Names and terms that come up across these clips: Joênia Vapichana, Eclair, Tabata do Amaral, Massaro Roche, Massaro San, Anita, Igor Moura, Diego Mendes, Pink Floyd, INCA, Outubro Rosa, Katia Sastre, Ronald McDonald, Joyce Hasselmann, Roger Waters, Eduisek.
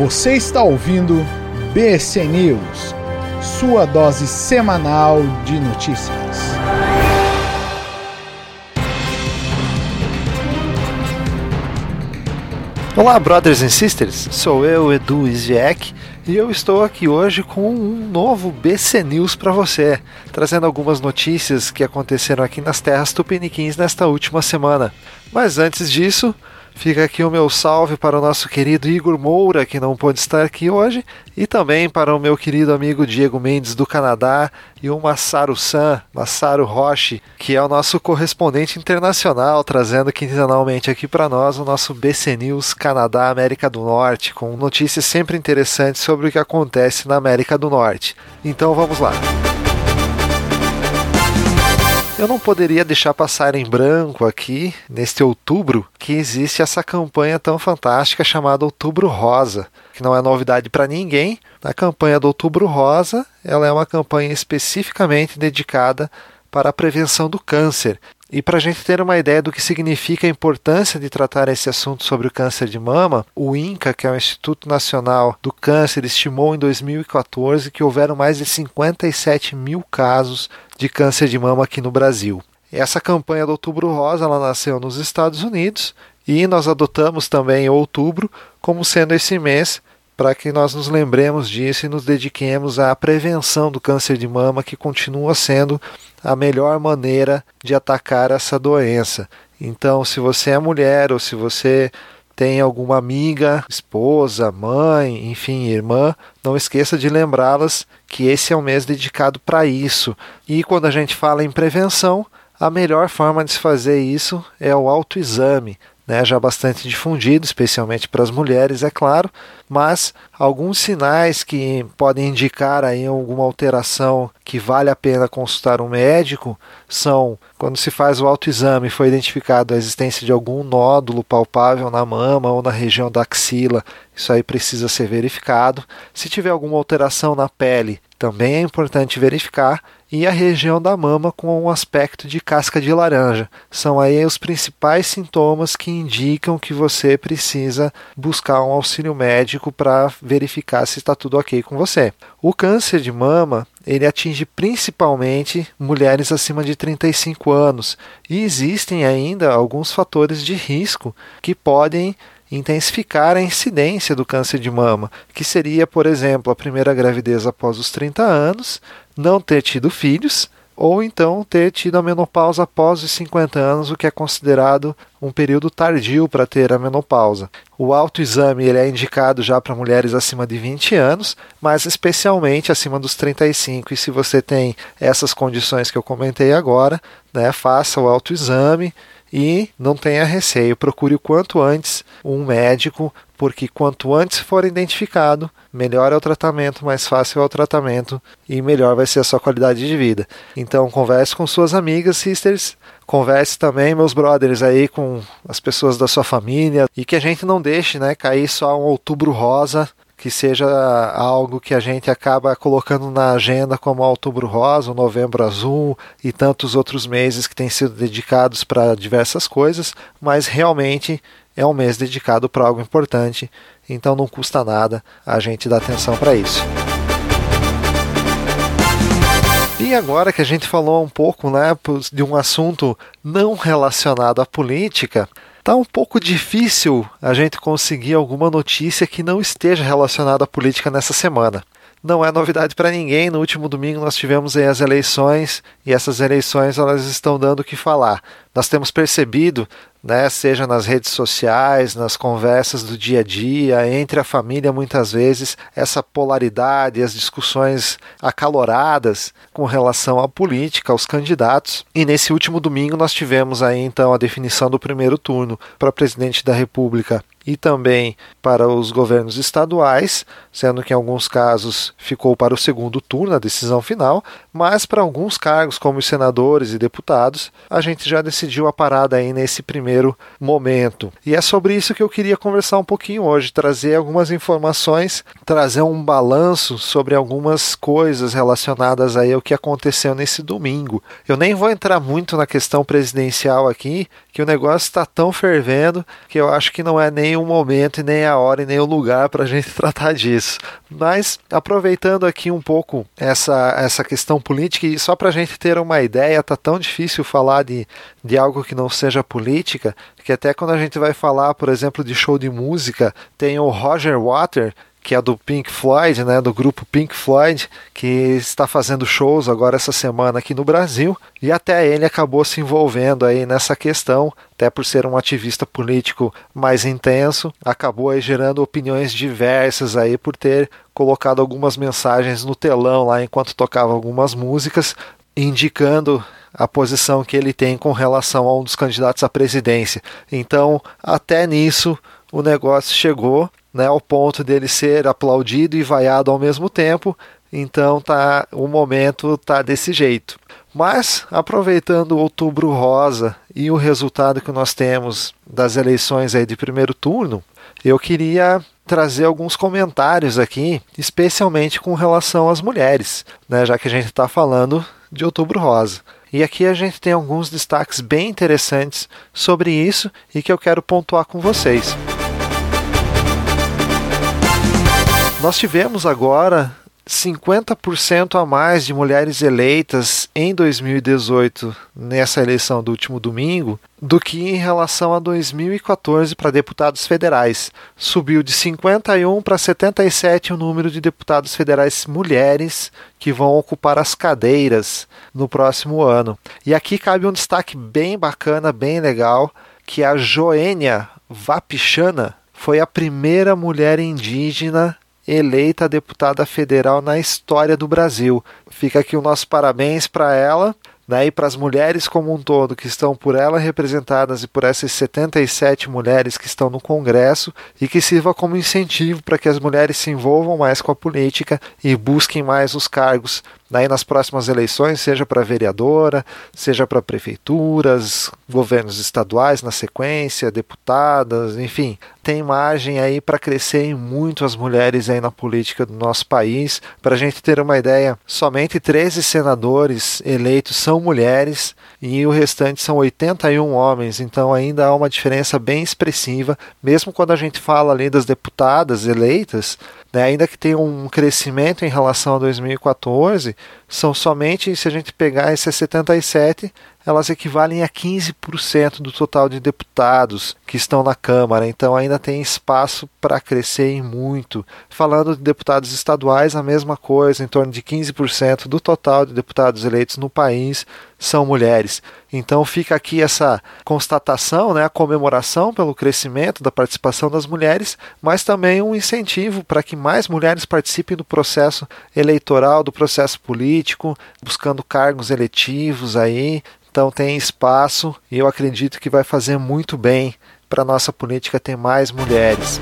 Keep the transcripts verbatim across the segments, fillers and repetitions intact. Você está ouvindo B C News, sua dose semanal de notícias. Olá, brothers and sisters, sou eu, Eduisek, e eu estou aqui hoje com um novo B C News para você, trazendo algumas notícias que aconteceram aqui nas terras tupiniquins nesta última semana. Mas antes disso, fica aqui o meu salve para o nosso querido Igor Moura, que não pôde estar aqui hoje, e também para o meu querido amigo Diego Mendes do Canadá e o Massaro San, Massaro Roche, que é o nosso correspondente internacional, trazendo quinzenalmente aqui para nós o nosso B C News Canadá América do Norte, com notícias sempre interessantes sobre o que acontece na América do Norte. Então vamos lá. Eu não poderia deixar passar em branco aqui, neste outubro, que existe essa campanha tão fantástica chamada Outubro Rosa, que não é novidade para ninguém. A campanha do Outubro Rosa, ela é uma campanha especificamente dedicada para a prevenção do câncer. E para a gente ter uma ideia do que significa a importância de tratar esse assunto sobre o câncer de mama, o INCA, que é o Instituto Nacional do Câncer, estimou em dois mil e quatorze que houveram mais de cinquenta e sete mil casos de câncer de mama aqui no Brasil. Essa campanha do Outubro Rosa, ela nasceu nos Estados Unidos e nós adotamos também outubro como sendo esse mês para que nós nos lembremos disso e nos dediquemos à prevenção do câncer de mama, que continua sendo a melhor maneira de atacar essa doença. Então, se você é mulher ou se você tem alguma amiga, esposa, mãe, enfim, irmã, não esqueça de lembrá-las que esse é um mês dedicado para isso. E quando a gente fala em prevenção, a melhor forma de se fazer isso é o autoexame, né? Já bastante difundido, especialmente para as mulheres, é claro, mas alguns sinais que podem indicar aí alguma alteração que vale a pena consultar um médico são: quando se faz o autoexame, foi identificado a existência de algum nódulo palpável na mama ou na região da axila, isso aí precisa ser verificado. Se tiver alguma alteração na pele, também é importante verificar, e a região da mama com um aspecto de casca de laranja. São aí os principais sintomas que indicam que você precisa buscar um auxílio médico para verificar se está tudo ok com você. O câncer de mama, ele atinge principalmente mulheres acima de trinta e cinco anos, e existem ainda alguns fatores de risco que podem intensificar a incidência do câncer de mama, que seria, por exemplo, a primeira gravidez após os trinta anos, não ter tido filhos, ou então ter tido a menopausa após os cinquenta anos, o que é considerado um período tardio para ter a menopausa. O autoexame ele é indicado já para mulheres acima de vinte anos, mas especialmente acima dos trinta e cinco. E se você tem essas condições que eu comentei agora, né, faça o autoexame e não tenha receio. Procure o quanto antes um médico, porque quanto antes for identificado, melhor é o tratamento, mais fácil é o tratamento e melhor vai ser a sua qualidade de vida. Então, converse com suas amigas, sisters, converse também, meus brothers, aí com as pessoas da sua família, e que a gente não deixe, né, cair só um outubro rosa, que seja algo que a gente acaba colocando na agenda como Outubro Rosa, Novembro Azul e tantos outros meses que têm sido dedicados para diversas coisas, mas realmente é um mês dedicado para algo importante, então não custa nada a gente dar atenção para isso. E agora que a gente falou um pouco, né, de um assunto não relacionado à política, tá um pouco difícil a gente conseguir alguma notícia que não esteja relacionada à política nessa semana. Não é novidade para ninguém, no último domingo nós tivemos aí as eleições, e essas eleições elas estão dando o que falar. Nós temos percebido, né, seja nas redes sociais, nas conversas do dia a dia, entre a família muitas vezes, essa polaridade, as discussões acaloradas com relação à política, aos candidatos. E nesse último domingo nós tivemos aí então a definição do primeiro turno para presidente da República e também para os governos estaduais, sendo que em alguns casos ficou para o segundo turno a decisão final, mas para alguns cargos, como os senadores e deputados, a gente já decidiu a parada aí nesse primeiro momento. E é sobre isso que eu queria conversar um pouquinho hoje, trazer algumas informações, trazer um balanço sobre algumas coisas relacionadas aí ao que aconteceu nesse domingo. Eu nem vou entrar muito na questão presidencial aqui, que o negócio está tão fervendo que eu acho que não é nem o momento, e nem a hora, e nem o lugar para a gente tratar disso. Mas, aproveitando aqui um pouco essa, essa questão política, e só para a gente ter uma ideia, tá tão difícil falar de, de algo que não seja política, que até quando a gente vai falar, por exemplo, de show de música, tem o Roger Waters, que é do Pink Floyd, né, do grupo Pink Floyd, que está fazendo shows agora essa semana aqui no Brasil, e até ele acabou se envolvendo aí nessa questão, até por ser um ativista político mais intenso, acabou aí gerando opiniões diversas aí por ter colocado algumas mensagens no telão lá enquanto tocava algumas músicas, indicando a posição que ele tem com relação a um dos candidatos à presidência. Então, até nisso, o negócio chegou, né, ao ponto dele ser aplaudido e vaiado ao mesmo tempo. Então tá, o momento tá desse jeito. Mas, aproveitando o Outubro Rosa e o resultado que nós temos das eleições aí de primeiro turno, eu queria trazer alguns comentários aqui, especialmente com relação às mulheres, né, já que a gente está falando de Outubro Rosa. E aqui a gente tem alguns destaques bem interessantes sobre isso e que eu quero pontuar com vocês. Nós tivemos agora cinquenta por cento a mais de mulheres eleitas em dois mil e dezoito, nessa eleição do último domingo, do que em relação a dois mil e quatorze para deputados federais. Subiu de cinquenta e um para setenta e sete o número de deputados federais mulheres que vão ocupar as cadeiras no próximo ano. E aqui cabe um destaque bem bacana, bem legal, que a Joênia Vapichana foi a primeira mulher indígena eleita deputada federal na história do Brasil. Fica aqui o nosso parabéns para ela, né, e para as mulheres como um todo, que estão por ela representadas e por essas setenta e sete mulheres que estão no Congresso, e que sirva como incentivo para que as mulheres se envolvam mais com a política e busquem mais os cargos, né, nas próximas eleições, seja para vereadora, seja para prefeituras, governos estaduais na sequência, deputadas, enfim. Tem margem aí para crescerem muito as mulheres aí na política do nosso país. Para a gente ter uma ideia, somente treze senadores eleitos são mulheres e o restante são oitenta e um homens, então ainda há uma diferença bem expressiva, mesmo quando a gente fala ali das deputadas eleitas, né, ainda que tenha um crescimento em relação a dois mil e quatorze, são somente, se a gente pegar esses setenta e sete, elas equivalem a quinze por cento do total de deputados que estão na Câmara, então ainda tem espaço para crescer em muito. Falando de deputados estaduais, a mesma coisa, em torno de quinze por cento do total de deputados eleitos no país são mulheres. Então fica aqui essa constatação, né, a comemoração pelo crescimento da participação das mulheres, mas também um incentivo para que mais mulheres participem do processo eleitoral, do processo político, buscando cargos eletivos aí. Então tem espaço e eu acredito que vai fazer muito bem para a nossa política ter mais mulheres.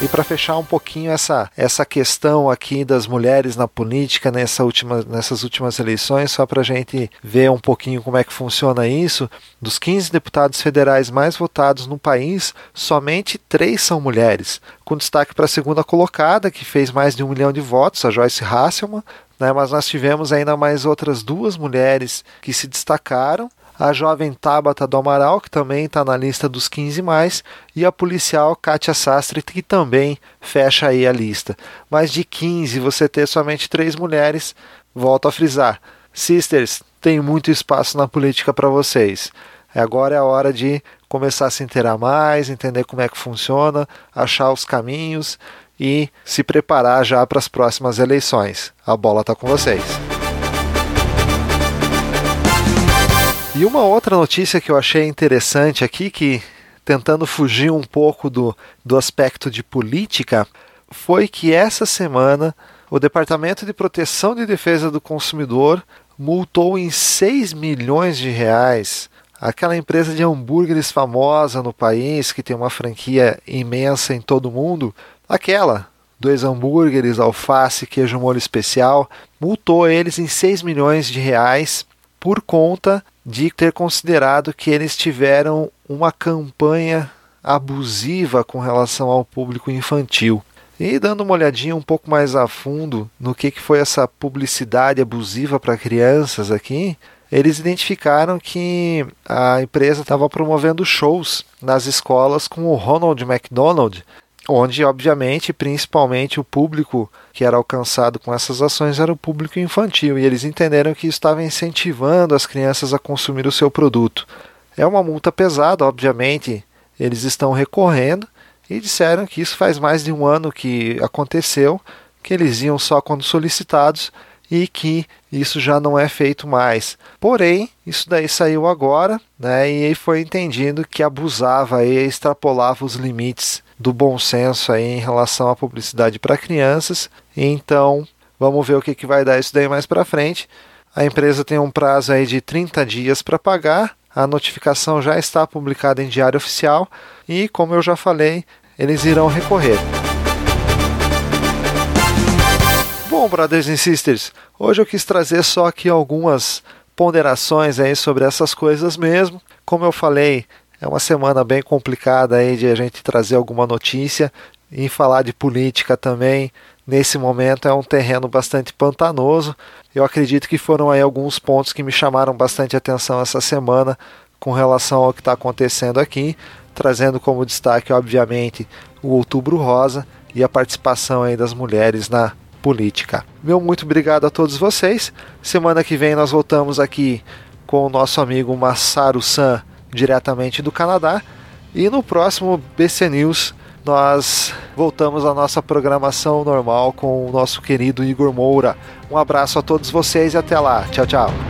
E para fechar um pouquinho essa, essa questão aqui das mulheres na política nessa última, nessas últimas eleições, só para a gente ver um pouquinho como é que funciona isso, dos quinze deputados federais mais votados no país, somente três são mulheres, com destaque para a segunda colocada, que fez mais de um milhão de votos, a Joyce Hasselmann, né, mas nós tivemos ainda mais outras duas mulheres que se destacaram, a jovem Tabata do Amaral, que também está na lista dos quinze mais, e a policial Katia Sastre, que também fecha aí a lista. Mas de quinze, você ter somente três mulheres, volto a frisar. Sisters, tem muito espaço na política para vocês. Agora é a hora de começar a se inteirar mais, entender como é que funciona, achar os caminhos e se preparar já para as próximas eleições. A bola está com vocês. E uma outra notícia que eu achei interessante aqui, que tentando fugir um pouco do, do aspecto de política, foi que essa semana o Departamento de Proteção e Defesa do Consumidor multou em seis milhões de reais aquela empresa de hambúrgueres famosa no país, que tem uma franquia imensa em todo o mundo, aquela, dois hambúrgueres, alface, queijo molho especial, multou eles em seis milhões de reais por conta de ter considerado que eles tiveram uma campanha abusiva com relação ao público infantil. E dando uma olhadinha um pouco mais a fundo no que, que foi essa publicidade abusiva para crianças aqui, eles identificaram que a empresa estava promovendo shows nas escolas com o Ronald McDonald, onde, obviamente, principalmente o público que era alcançado com essas ações era o público infantil, e eles entenderam que estava incentivando as crianças a consumir o seu produto. É uma multa pesada, obviamente, eles estão recorrendo, e disseram que isso faz mais de um ano que aconteceu, que eles iam só quando solicitados, e que isso já não é feito mais. Porém, isso daí saiu agora, né, e foi entendido que abusava e extrapolava os limites do bom senso aí em relação à publicidade para crianças. Então, vamos ver o que, que vai dar isso daí mais para frente. A empresa tem um prazo aí de trinta dias para pagar, a notificação já está publicada em Diário Oficial e, como eu já falei, eles irão recorrer. Bom, brothers and sisters, hoje eu quis trazer só aqui algumas ponderações aí sobre essas coisas mesmo. Como eu falei, é uma semana bem complicada aí de a gente trazer alguma notícia e falar de política também. Nesse momento é um terreno bastante pantanoso. Eu acredito que foram aí alguns pontos que me chamaram bastante atenção essa semana com relação ao que está acontecendo aqui, trazendo como destaque, obviamente, o Outubro Rosa e a participação aí das mulheres na política. Meu muito obrigado a todos vocês. Semana que vem nós voltamos aqui com o nosso amigo Massaro San, diretamente do Canadá, e no próximo B C News nós voltamos à nossa programação normal com o nosso querido Igor Moura. Um abraço a todos vocês e até lá. Tchau, tchau.